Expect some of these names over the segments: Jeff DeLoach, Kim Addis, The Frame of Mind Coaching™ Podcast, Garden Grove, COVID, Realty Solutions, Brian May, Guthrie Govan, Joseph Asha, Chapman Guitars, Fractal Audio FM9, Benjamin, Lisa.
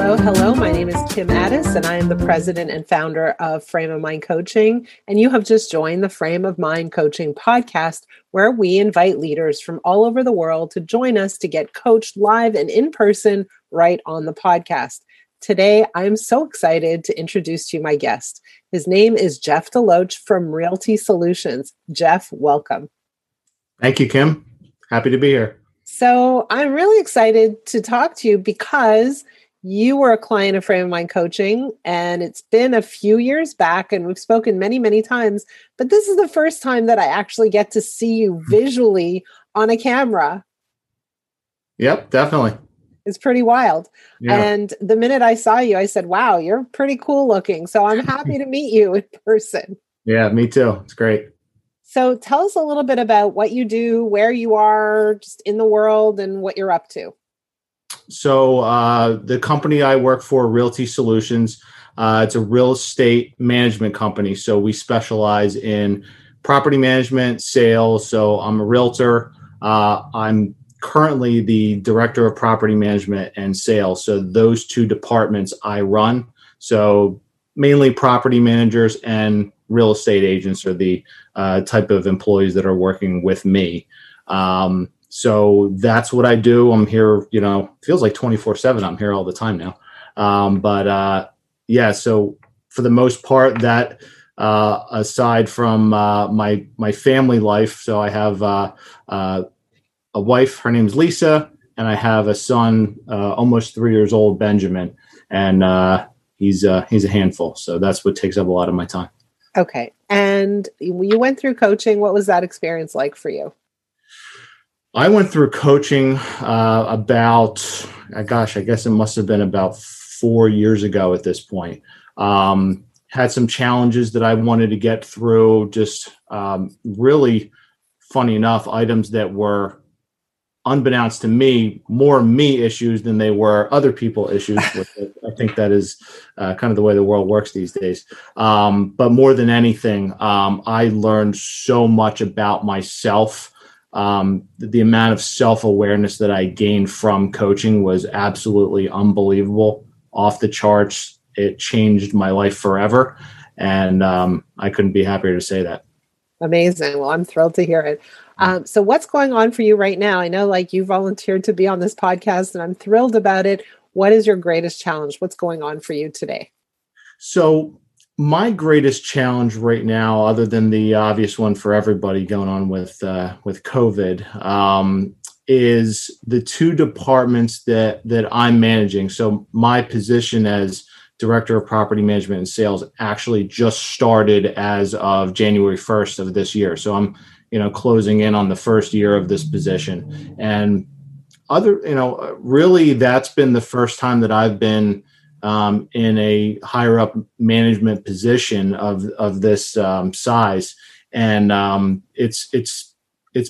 Hello. My name is Kim Addis, and I am the president and founder of Frame of Mind Coaching. And you have just joined the Frame of Mind Coaching podcast, where we invite leaders from all over the world to join us to get coached live and in person right on the podcast. Today, I'm so excited to introduce to you my guest. His name is Jeff DeLoach from Realty Solutions. Jeff, welcome. Thank you, Kim. Happy to be here. So I'm really excited to talk to you because you were a client of Frame of Mind Coaching, and it's been a few years back, and we've spoken many, many times, but this is the first time that I actually get to see you visually on a camera. Yep, definitely. It's pretty wild. Yeah. And the minute I saw you, I said, wow, you're pretty cool looking. So I'm happy to meet you in person. Yeah, me too. It's great. So tell us a little bit about what you do, where you are just in the world, and what you're up to. So the company I work for, Realty Solutions, it's a real estate management company. So we specialize in property management, sales. So I'm a realtor. I'm currently the director of property management and sales. So those two departments I run. So mainly property managers and real estate agents are the type of employees that are working with me. So that's what I do. I'm here, you know, feels like 24/7. I'm here all the time now. So for the most part, that aside from my family life, so I have a wife, her name's Lisa, and I have a son, almost 3 years old, Benjamin, and he's a handful. So that's what takes up a lot of my time. Okay. And you went through coaching. What was that experience like for you? I went through coaching I guess it must have been about 4 years ago at this point. Had some challenges that I wanted to get through, just really funny enough, items that were unbeknownst to me, more me issues than they were other people issues. I think that is kind of the way the world works these days. But more than anything, I learned so much about myself. The amount of self-awareness that I gained from coaching was absolutely unbelievable, off the charts. It changed my life forever. And I couldn't be happier to say that. Amazing. Well, I'm thrilled to hear it. So what's going on for you right now? I know you volunteered to be on this podcast, and I'm thrilled about it. What is your greatest challenge? What's going on for you today? So my greatest challenge right now, other than the obvious one for everybody going on with COVID, is the two departments that I'm managing. So my position as director of property management and sales actually just started as of January 1st of this year. So I'm, closing in on the first year of this position. And really that's been the first time that I've been in a higher up management position of this size. And it's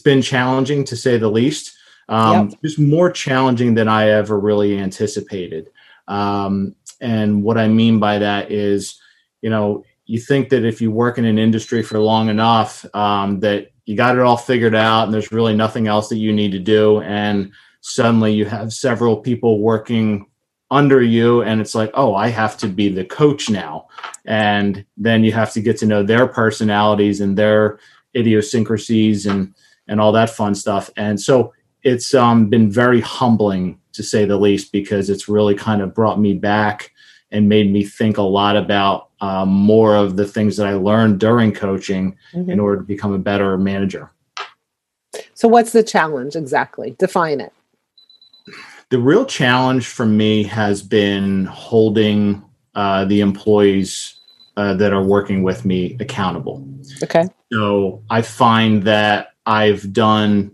been challenging, to say the least. Just more challenging than I ever really anticipated. And what I mean by that is, you think that if you work in an industry for long enough, that you got it all figured out and there's really nothing else that you need to do. And suddenly you have several people working under you, and it's like, oh, I have to be the coach now. And then you have to get to know their personalities and their idiosyncrasies and all that fun stuff. And so it's been very humbling, to say the least, because it's really kind of brought me back and made me think a lot about more of the things that I learned during coaching in order to become a better manager. So what's the challenge exactly? Define it. The real challenge for me has been holding the employees that are working with me accountable. Okay. So I find that I've done,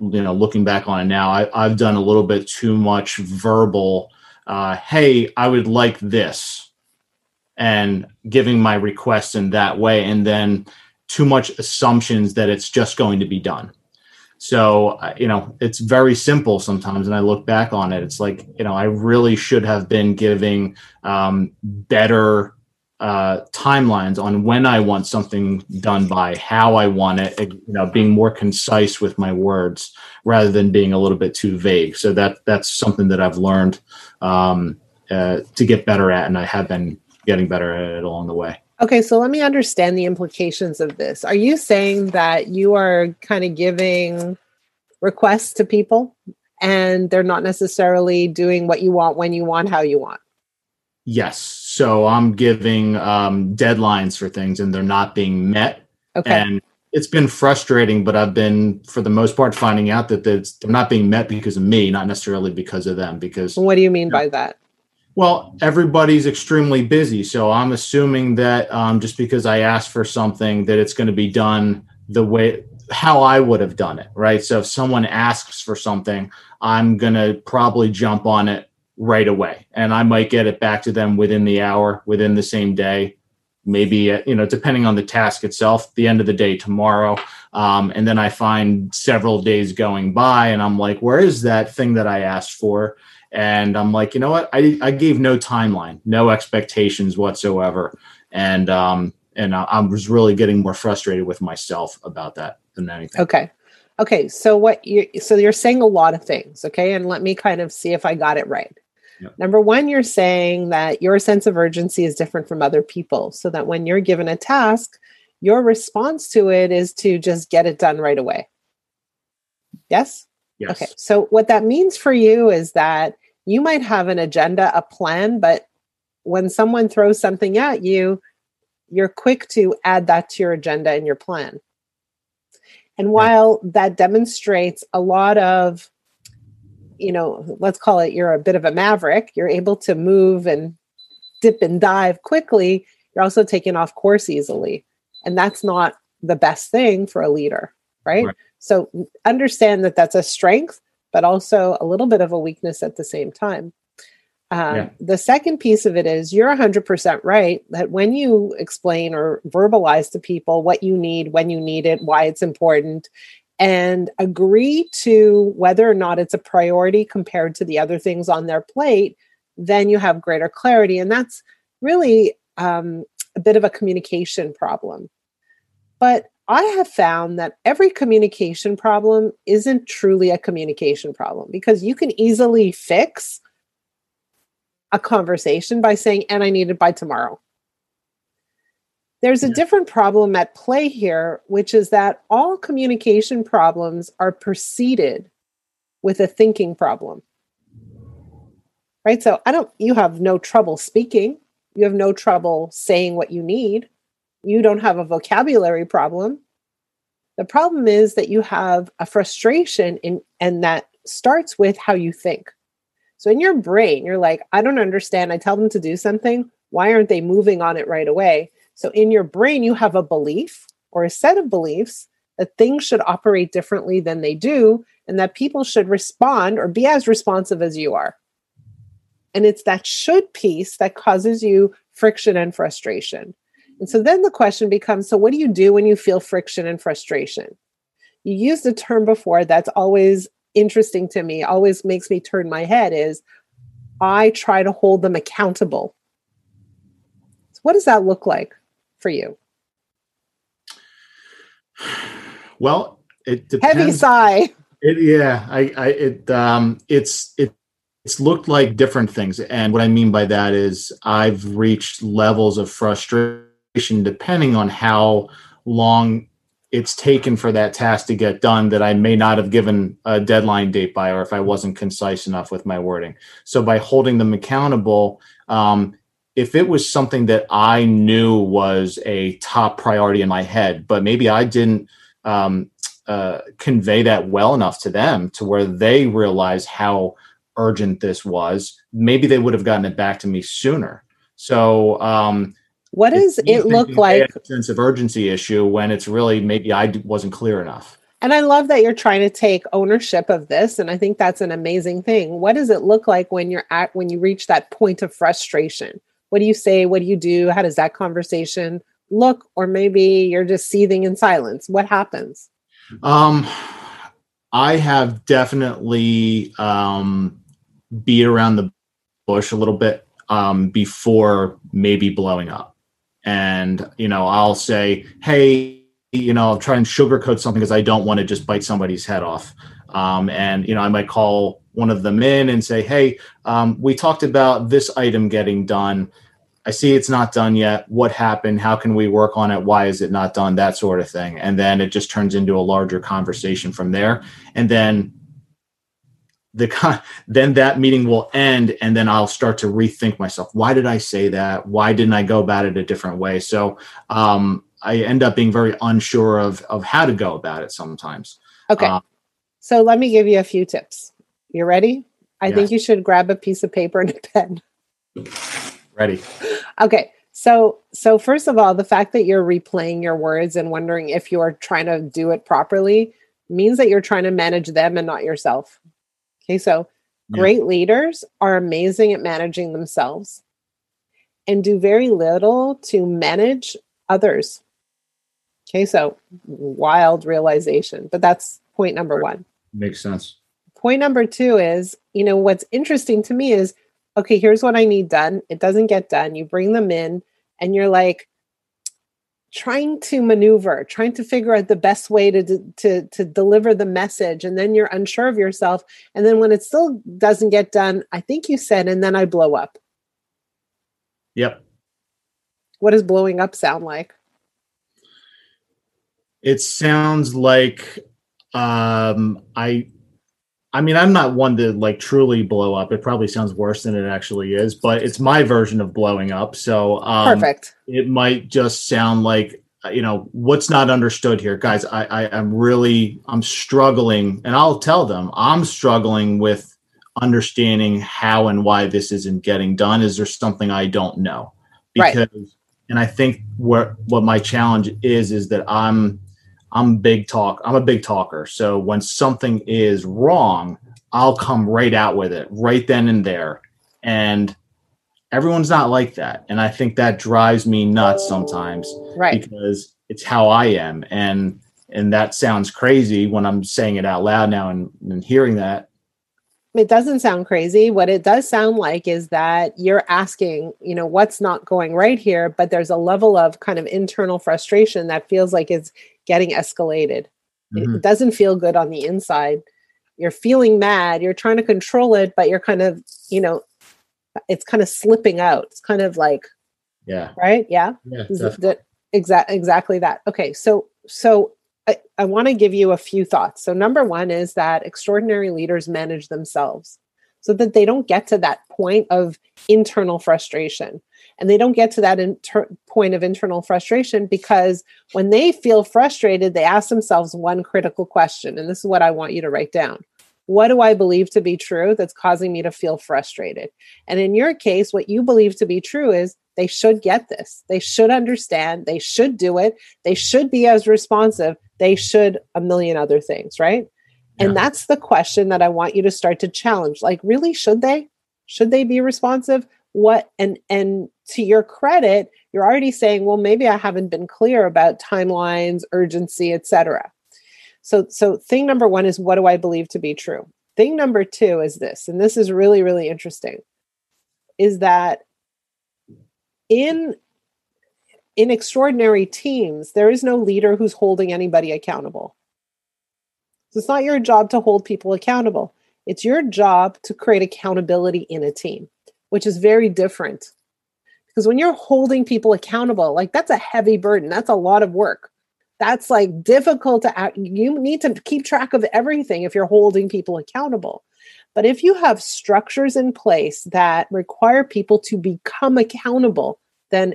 looking back on it now, I've done a little bit too much verbal, hey, I would like this, and giving my request in that way, and then too much assumptions that it's just going to be done. So, it's very simple sometimes. And I look back on it, it's like, I really should have been giving better timelines on when I want something done by, how I want it, being more concise with my words rather than being a little bit too vague. So that's something that I've learned to get better at, and I have been getting better at it along the way. Okay, so let me understand the implications of this. Are you saying that you are kind of giving requests to people and they're not necessarily doing what you want, when you want, how you want? Yes. So I'm giving deadlines for things and they're not being met. Okay. And it's been frustrating, but I've been, for the most part, finding out that they're not being met because of me, not necessarily because of them. Because what do you mean by that? Well, everybody's extremely busy. So I'm assuming that just because I asked for something, that it's going to be done the way how I would have done it, right? So if someone asks for something, I'm going to probably jump on it right away. And I might get it back to them within the hour, within the same day, maybe, depending on the task itself, the end of the day tomorrow. And then I find several days going by and I'm like, where is that thing that I asked for? And I'm like, you know what? I gave no timeline, no expectations whatsoever. And I was really getting more frustrated with myself about that than anything. Okay. So you're saying a lot of things. Okay. And let me kind of see if I got it right. Yep. Number one, you're saying that your sense of urgency is different from other people, so that when you're given a task, your response to it is to just get it done right away. Yes? Yes. Okay. So what that means for you is that you might have an agenda, a plan, but when someone throws something at you, you're quick to add that to your agenda and your plan. And while that demonstrates a lot of, let's call it, you're a bit of a maverick, you're able to move and dip and dive quickly, you're also taken off course easily. And that's not the best thing for a leader, right? So understand that that's a strength, but also a little bit of a weakness at the same time. The second piece of it is you're 100% right that when you explain or verbalize to people what you need, when you need it, why it's important, and agree to whether or not it's a priority compared to the other things on their plate, then you have greater clarity. And that's really a bit of a communication problem. But I have found that every communication problem isn't truly a communication problem, because you can easily fix a conversation by saying, and I need it by tomorrow. There's a different problem at play here, which is that all communication problems are preceded with a thinking problem, right? So you have no trouble speaking. You have no trouble saying what you need. You don't have a vocabulary problem. The problem is that you have a frustration and that starts with how you think. So in your brain, you're like, I don't understand. I tell them to do something. Why aren't they moving on it right away? So in your brain, you have a belief or a set of beliefs that things should operate differently than they do, and that people should respond or be as responsive as you are. And it's that should piece that causes you friction and frustration. And so then the question becomes, so what do you do when you feel friction and frustration? You used a term before that's always interesting to me, always makes me turn my head, is I try to hold them accountable. So what does that look like for you? Well, it depends. Heavy sigh. It's looked like different things. And what I mean by that is I've reached levels of frustration depending on how long it's taken for that task to get done that I may not have given a deadline date by, or if I wasn't concise enough with my wording. So by holding them accountable, if it was something that I knew was a top priority in my head, but maybe I didn't convey that well enough to them to where they realized how urgent this was, maybe they would have gotten it back to me sooner. So what does it look like? A sense of urgency issue when it's really maybe I wasn't clear enough. And I love that you're trying to take ownership of this, and I think that's an amazing thing. What does it look like when you reach that point of frustration? What do you say? What do you do? How does that conversation look? Or maybe you're just seething in silence. What happens? I have definitely beat around the bush a little bit before maybe blowing up. And, I'll say, hey, I'll try and sugarcoat something because I don't want to just bite somebody's head off. And, you know, I might call one of them in and say, hey, we talked about this item getting done. I see it's not done yet. What happened? How can we work on it? Why is it not done? That sort of thing. And then it just turns into a larger conversation from there. And then that meeting will end, and then I'll start to rethink myself. Why did I say that? Why didn't I go about it a different way? So I end up being very unsure of how to go about it sometimes. Okay. So let me give you a few tips. You ready? I think you should grab a piece of paper and a pen. Ready. Okay. So first of all, the fact that you're replaying your words and wondering if you are trying to do it properly means that you're trying to manage them and not yourself. Okay. So great leaders are amazing at managing themselves and do very little to manage others. Okay. So wild realization, but that's point number one. Makes sense. Point number two is, you know, what's interesting to me is, okay, here's what I need done. It doesn't get done. You bring them in and you're like trying to maneuver, trying to figure out the best way to deliver the message. And then you're unsure of yourself. And then when it still doesn't get done, I think you said, and then I blow up. Yep. What does blowing up sound like? It sounds like I mean, I'm not one to like truly blow up. It probably sounds worse than it actually is, but it's my version of blowing up. So perfect. It might just sound like, you know, what's not understood here, guys. I'm struggling, and I'll tell them I'm struggling with understanding how and why this isn't getting done. Is there something I don't know? Because, right. And I think what my challenge is that I'm a big talker. So when something is wrong, I'll come right out with it right then and there. And everyone's not like that. And I think that drives me nuts sometimes, right? Because it's how I am. And that sounds crazy when I'm saying it out loud now and hearing that. It doesn't sound crazy. What it does sound like is that you're asking, you know, what's not going right here, but there's a level of kind of internal frustration that feels like it's getting escalated. Mm-hmm. It doesn't feel good on the inside. You're feeling mad. You're trying to control it, but you're kind of, you know, it's kind of slipping out. It's kind of like, yeah. Right. Yeah. Exactly that. Okay. So I want to give you a few thoughts. So number one is that extraordinary leaders manage themselves so that they don't get to that point of internal frustration. And they don't get to that point of internal frustration because when they feel frustrated, they ask themselves one critical question. And this is what I want you to write down. What do I believe to be true that's causing me to feel frustrated? And in your case, what you believe to be true is they should get this. They should understand. They should do it. They should be as responsive. They should a million other things, right? Yeah. And that's the question that I want you to start to challenge. Like, really, should they? Should they be responsive? What and to your credit, you're already saying, well, maybe I haven't been clear about timelines, urgency, etc. So thing number one is, what do I believe to be true? Thing number two is this, and this is really, really interesting, is that in extraordinary teams, there is no leader who's holding anybody accountable. So it's not your job to hold people accountable. It's your job to create accountability in a team, which is very different, because when you're holding people accountable, like that's a heavy burden. That's a lot of work. That's like difficult you need to keep track of everything if you're holding people accountable. But if you have structures in place that require people to become accountable, then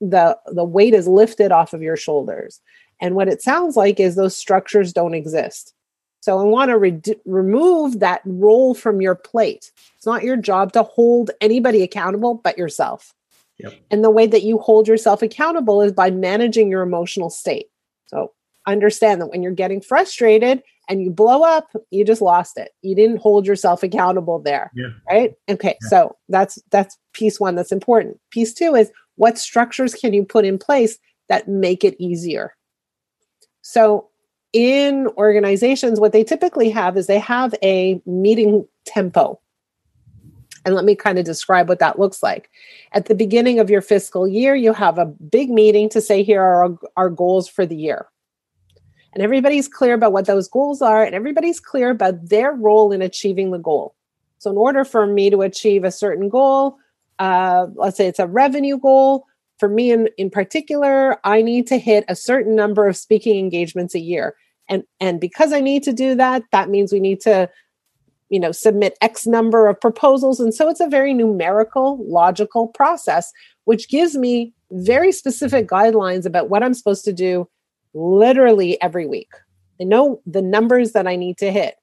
the weight is lifted off of your shoulders. And what it sounds like is those structures don't exist. So I want to remove that role from your plate. It's not your job to hold anybody accountable but yourself. Yep. And the way that you hold yourself accountable is by managing your emotional state. So understand that when you're getting frustrated and you blow up, you just lost it. You didn't hold yourself accountable there, yeah. Right? Okay, yeah. So that's piece one that's important. Piece two is, what structures can you put in place that make it easier? So in organizations, what they typically have is they have a meeting tempo. And let me kind of describe what that looks like. At the beginning of your fiscal year, you have a big meeting to say, here are our goals for the year. and everybody's clear about what those goals are, and everybody's clear about their role in achieving the goal. So in order for me to achieve a certain goal, let's say it's a revenue goal, for me in particular, I need to hit a certain number of speaking engagements a year. And because I need to do that, that means we need to, you know, submit X number of proposals. And so it's a very numerical, logical process, which gives me very specific guidelines about what I'm supposed to do literally every week. I know the numbers that I need to hit.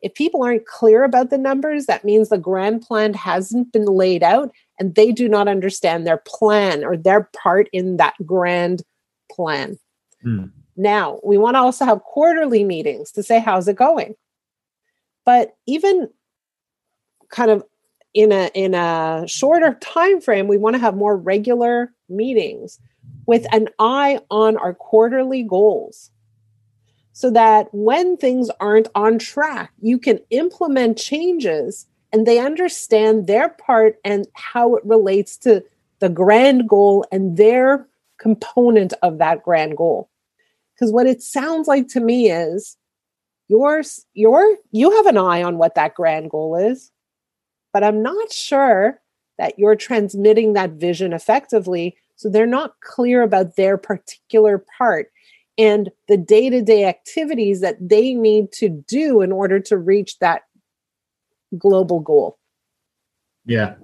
If people aren't clear about the numbers, that means the grand plan hasn't been laid out and they do not understand their plan or their part in that grand plan. Mm. Now, we want to also have quarterly meetings to say, how's it going? But even kind of in a shorter time frame, we want to have more regular meetings with an eye on our quarterly goals, so that when things aren't on track, you can implement changes and they understand their part and how it relates to the grand goal and their component of that grand goal. Because what it sounds like to me is you have an eye on what that grand goal is, but I'm not sure that you're transmitting that vision effectively. So they're not clear about their particular part and the day-to-day activities that they need to do in order to reach that global goal. Yeah.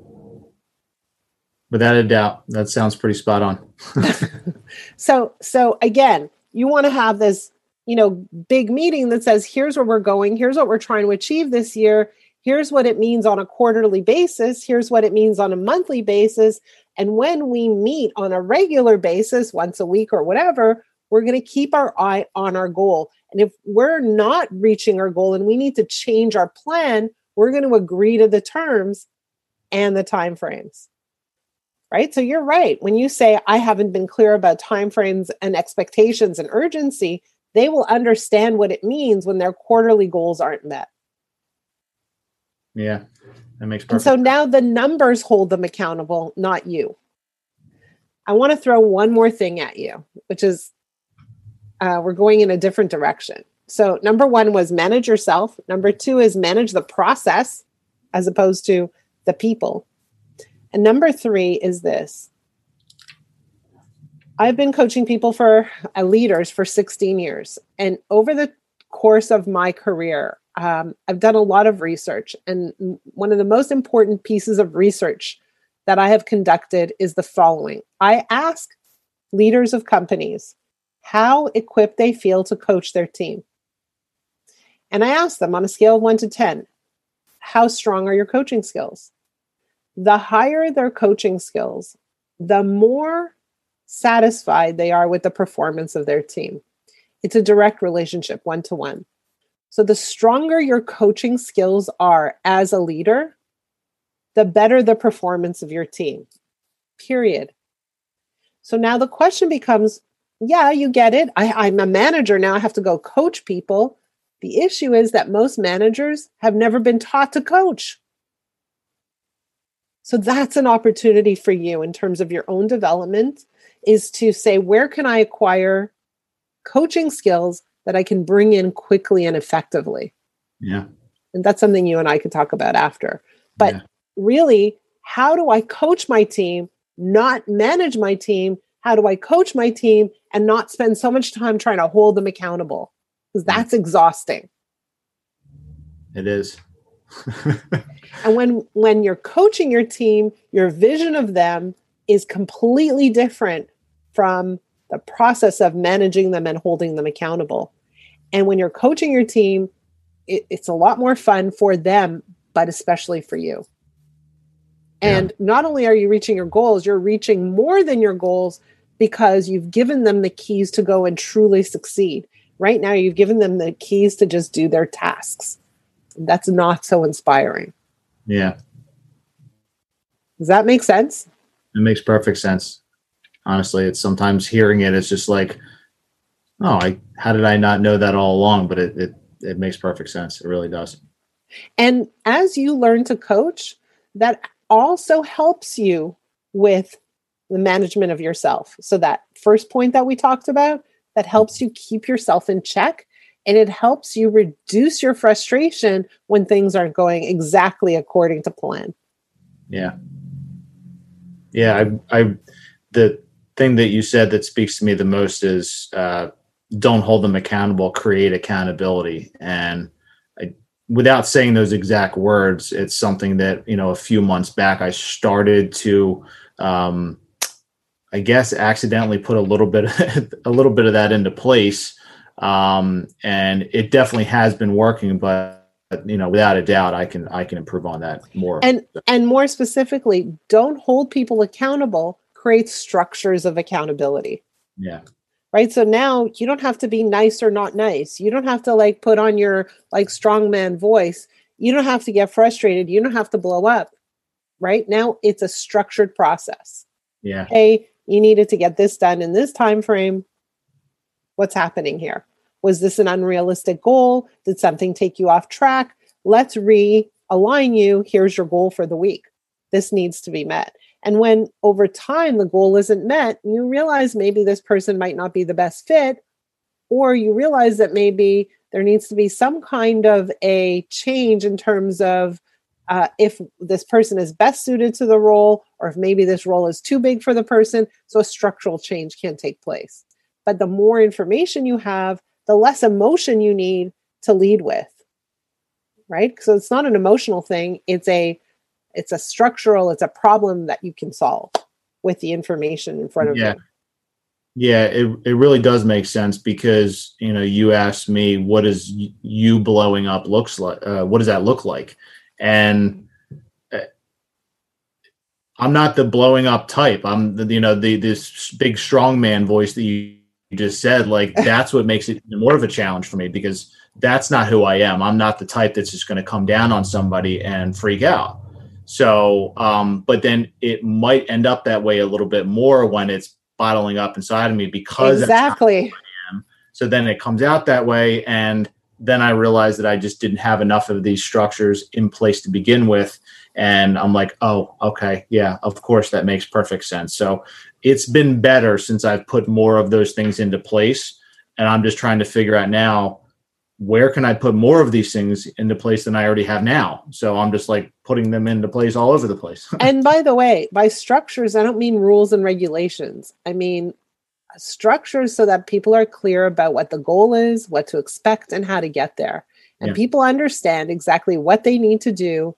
Without a doubt, that sounds pretty spot on. So again, you want to have this, you know, big meeting that says, here's where we're going. Here's what we're trying to achieve this year. Here's what it means on a quarterly basis. Here's what it means on a monthly basis. And when we meet on a regular basis, once a week or whatever, we're going to keep our eye on our goal. And if we're not reaching our goal and we need to change our plan, we're going to agree to the terms and the timeframes. Right? So you're right. When you say, I haven't been clear about timeframes and expectations and urgency, they will understand what it means when their quarterly goals aren't met. Yeah, that makes perfect sense. And so now the numbers hold them accountable, not you. I want to throw one more thing at you, which is we're going in a different direction. So number one was manage yourself. Number two is manage the process as opposed to the people. And number three is this. I've been coaching people for leaders for 16 years. And over the course of my career, I've done a lot of research. And one of the most important pieces of research that I have conducted is the following. I ask leaders of companies how equipped they feel to coach their team. And I ask them on a scale of 1 to 10, how strong are your coaching skills? The higher their coaching skills, the more satisfied they are with the performance of their team. It's a direct relationship, 1-to-1. So the stronger your coaching skills are as a leader, the better the performance of your team, period. So now the question becomes, yeah, you get it. I'm a manager now. I have to go coach people. The issue is that most managers have never been taught to coach. So that's an opportunity for you in terms of your own development, is to say, where can I acquire coaching skills that I can bring in quickly and effectively? Yeah. And that's something you and I could talk about after. But really, how do I coach my team, not manage my team? How do I coach my team and not spend so much time trying to hold them accountable? Because that's exhausting. It is. And when you're coaching your team, your vision of them is completely different from the process of managing them and holding them accountable. And when you're coaching your team, it's a lot more fun for them, but especially for you. And not only are you reaching your goals, you're reaching more than your goals because you've given them the keys to go and truly succeed. Right now, you've given them the keys to just do their tasks. That's not so inspiring. Yeah. Does that make sense? It makes perfect sense. Honestly, it's sometimes hearing it, it's just like, oh, how did I not know that all along? But it makes perfect sense. It really does. And as you learn to coach, that also helps you with the management of yourself. So that first point that we talked about, that helps you keep yourself in check, and it helps you reduce your frustration when things aren't going exactly according to plan. Yeah. Yeah. The thing that you said that speaks to me the most is don't hold them accountable, create accountability. And without saying those exact words, it's something that, you know, a few months back, I started to, I guess, accidentally put a little bit of that into place. And it definitely has been working, but, you know, without a doubt, I can improve on that more. And more specifically, don't hold people accountable, create structures of accountability. Yeah. Right. So now you don't have to be nice or not nice. You don't have to like put on your like strongman voice. You don't have to get frustrated. You don't have to blow up. Right now it's a structured process. Yeah. Hey, you needed to get this done in this time frame. What's happening here? Was this an unrealistic goal? Did something take you off track? Let's realign you. Here's your goal for the week. This needs to be met. And when over time the goal isn't met, you realize maybe this person might not be the best fit, or you realize that maybe there needs to be some kind of a change in terms of if this person is best suited to the role, or if maybe this role is too big for the person. So a structural change can take place. But the more information you have, the less emotion you need to lead with, right? So it's not an emotional thing. It's a structural, it's a problem that you can solve with the information in front of you. Yeah, it really does make sense because, you know, you asked me, what is you blowing up looks like? What does that look like? And I'm not the blowing up type. I'm, you know, this big strongman voice that you just said, like, that's what makes it more of a challenge for me because that's not who I am. I'm not the type that's just going to come down on somebody and freak out. So, but then it might end up that way a little bit more when it's bottling up inside of me because exactly that's not who I am. So then it comes out that way. And then I realized that I just didn't have enough of these structures in place to begin with. And I'm like, oh, okay. Yeah, of course that makes perfect sense. So it's been better since I've put more of those things into place. And I'm just trying to figure out now, where can I put more of these things into place than I already have now? So I'm just like putting them into place all over the place. And by the way, by structures, I don't mean rules and regulations. I mean structures so that people are clear about what the goal is, what to expect, and how to get there. And people understand exactly what they need to do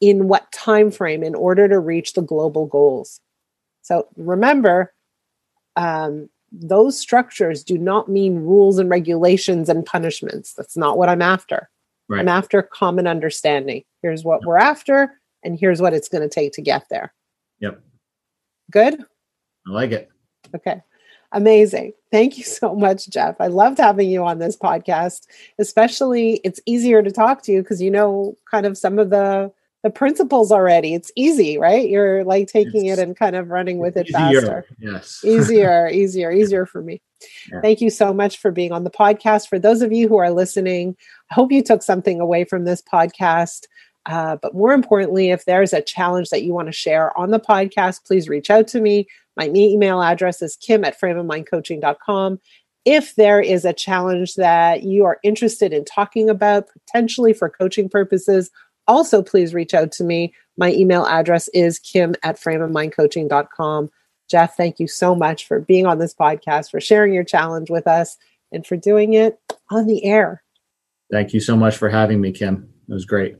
in what time frame in order to reach the global goals. So remember, those structures do not mean rules and regulations and punishments. That's not what I'm after. Right. I'm after common understanding. Here's what we're after, and here's what it's going to take to get there. Yep. Good? I like it. Okay. Amazing. Thank you so much, Jeff. I loved having you on this podcast, especially it's easier to talk to you because you know kind of some of the principles already. It's easy, right? You're like taking it and kind of running with it faster. Yes. easier for me. Yeah. Thank you so much for being on the podcast. For those of you who are listening, I hope you took something away from this podcast. But more importantly, if there's a challenge that you want to share on the podcast, please reach out to me. My email address is kim@frameofmindcoaching.com. If there is a challenge that you are interested in talking about, potentially for coaching purposes, also, please reach out to me. My email address is kim@frameofmindcoaching.com. Jeff, thank you so much for being on this podcast, for sharing your challenge with us, and for doing it on the air. Thank you so much for having me, Kim. It was great.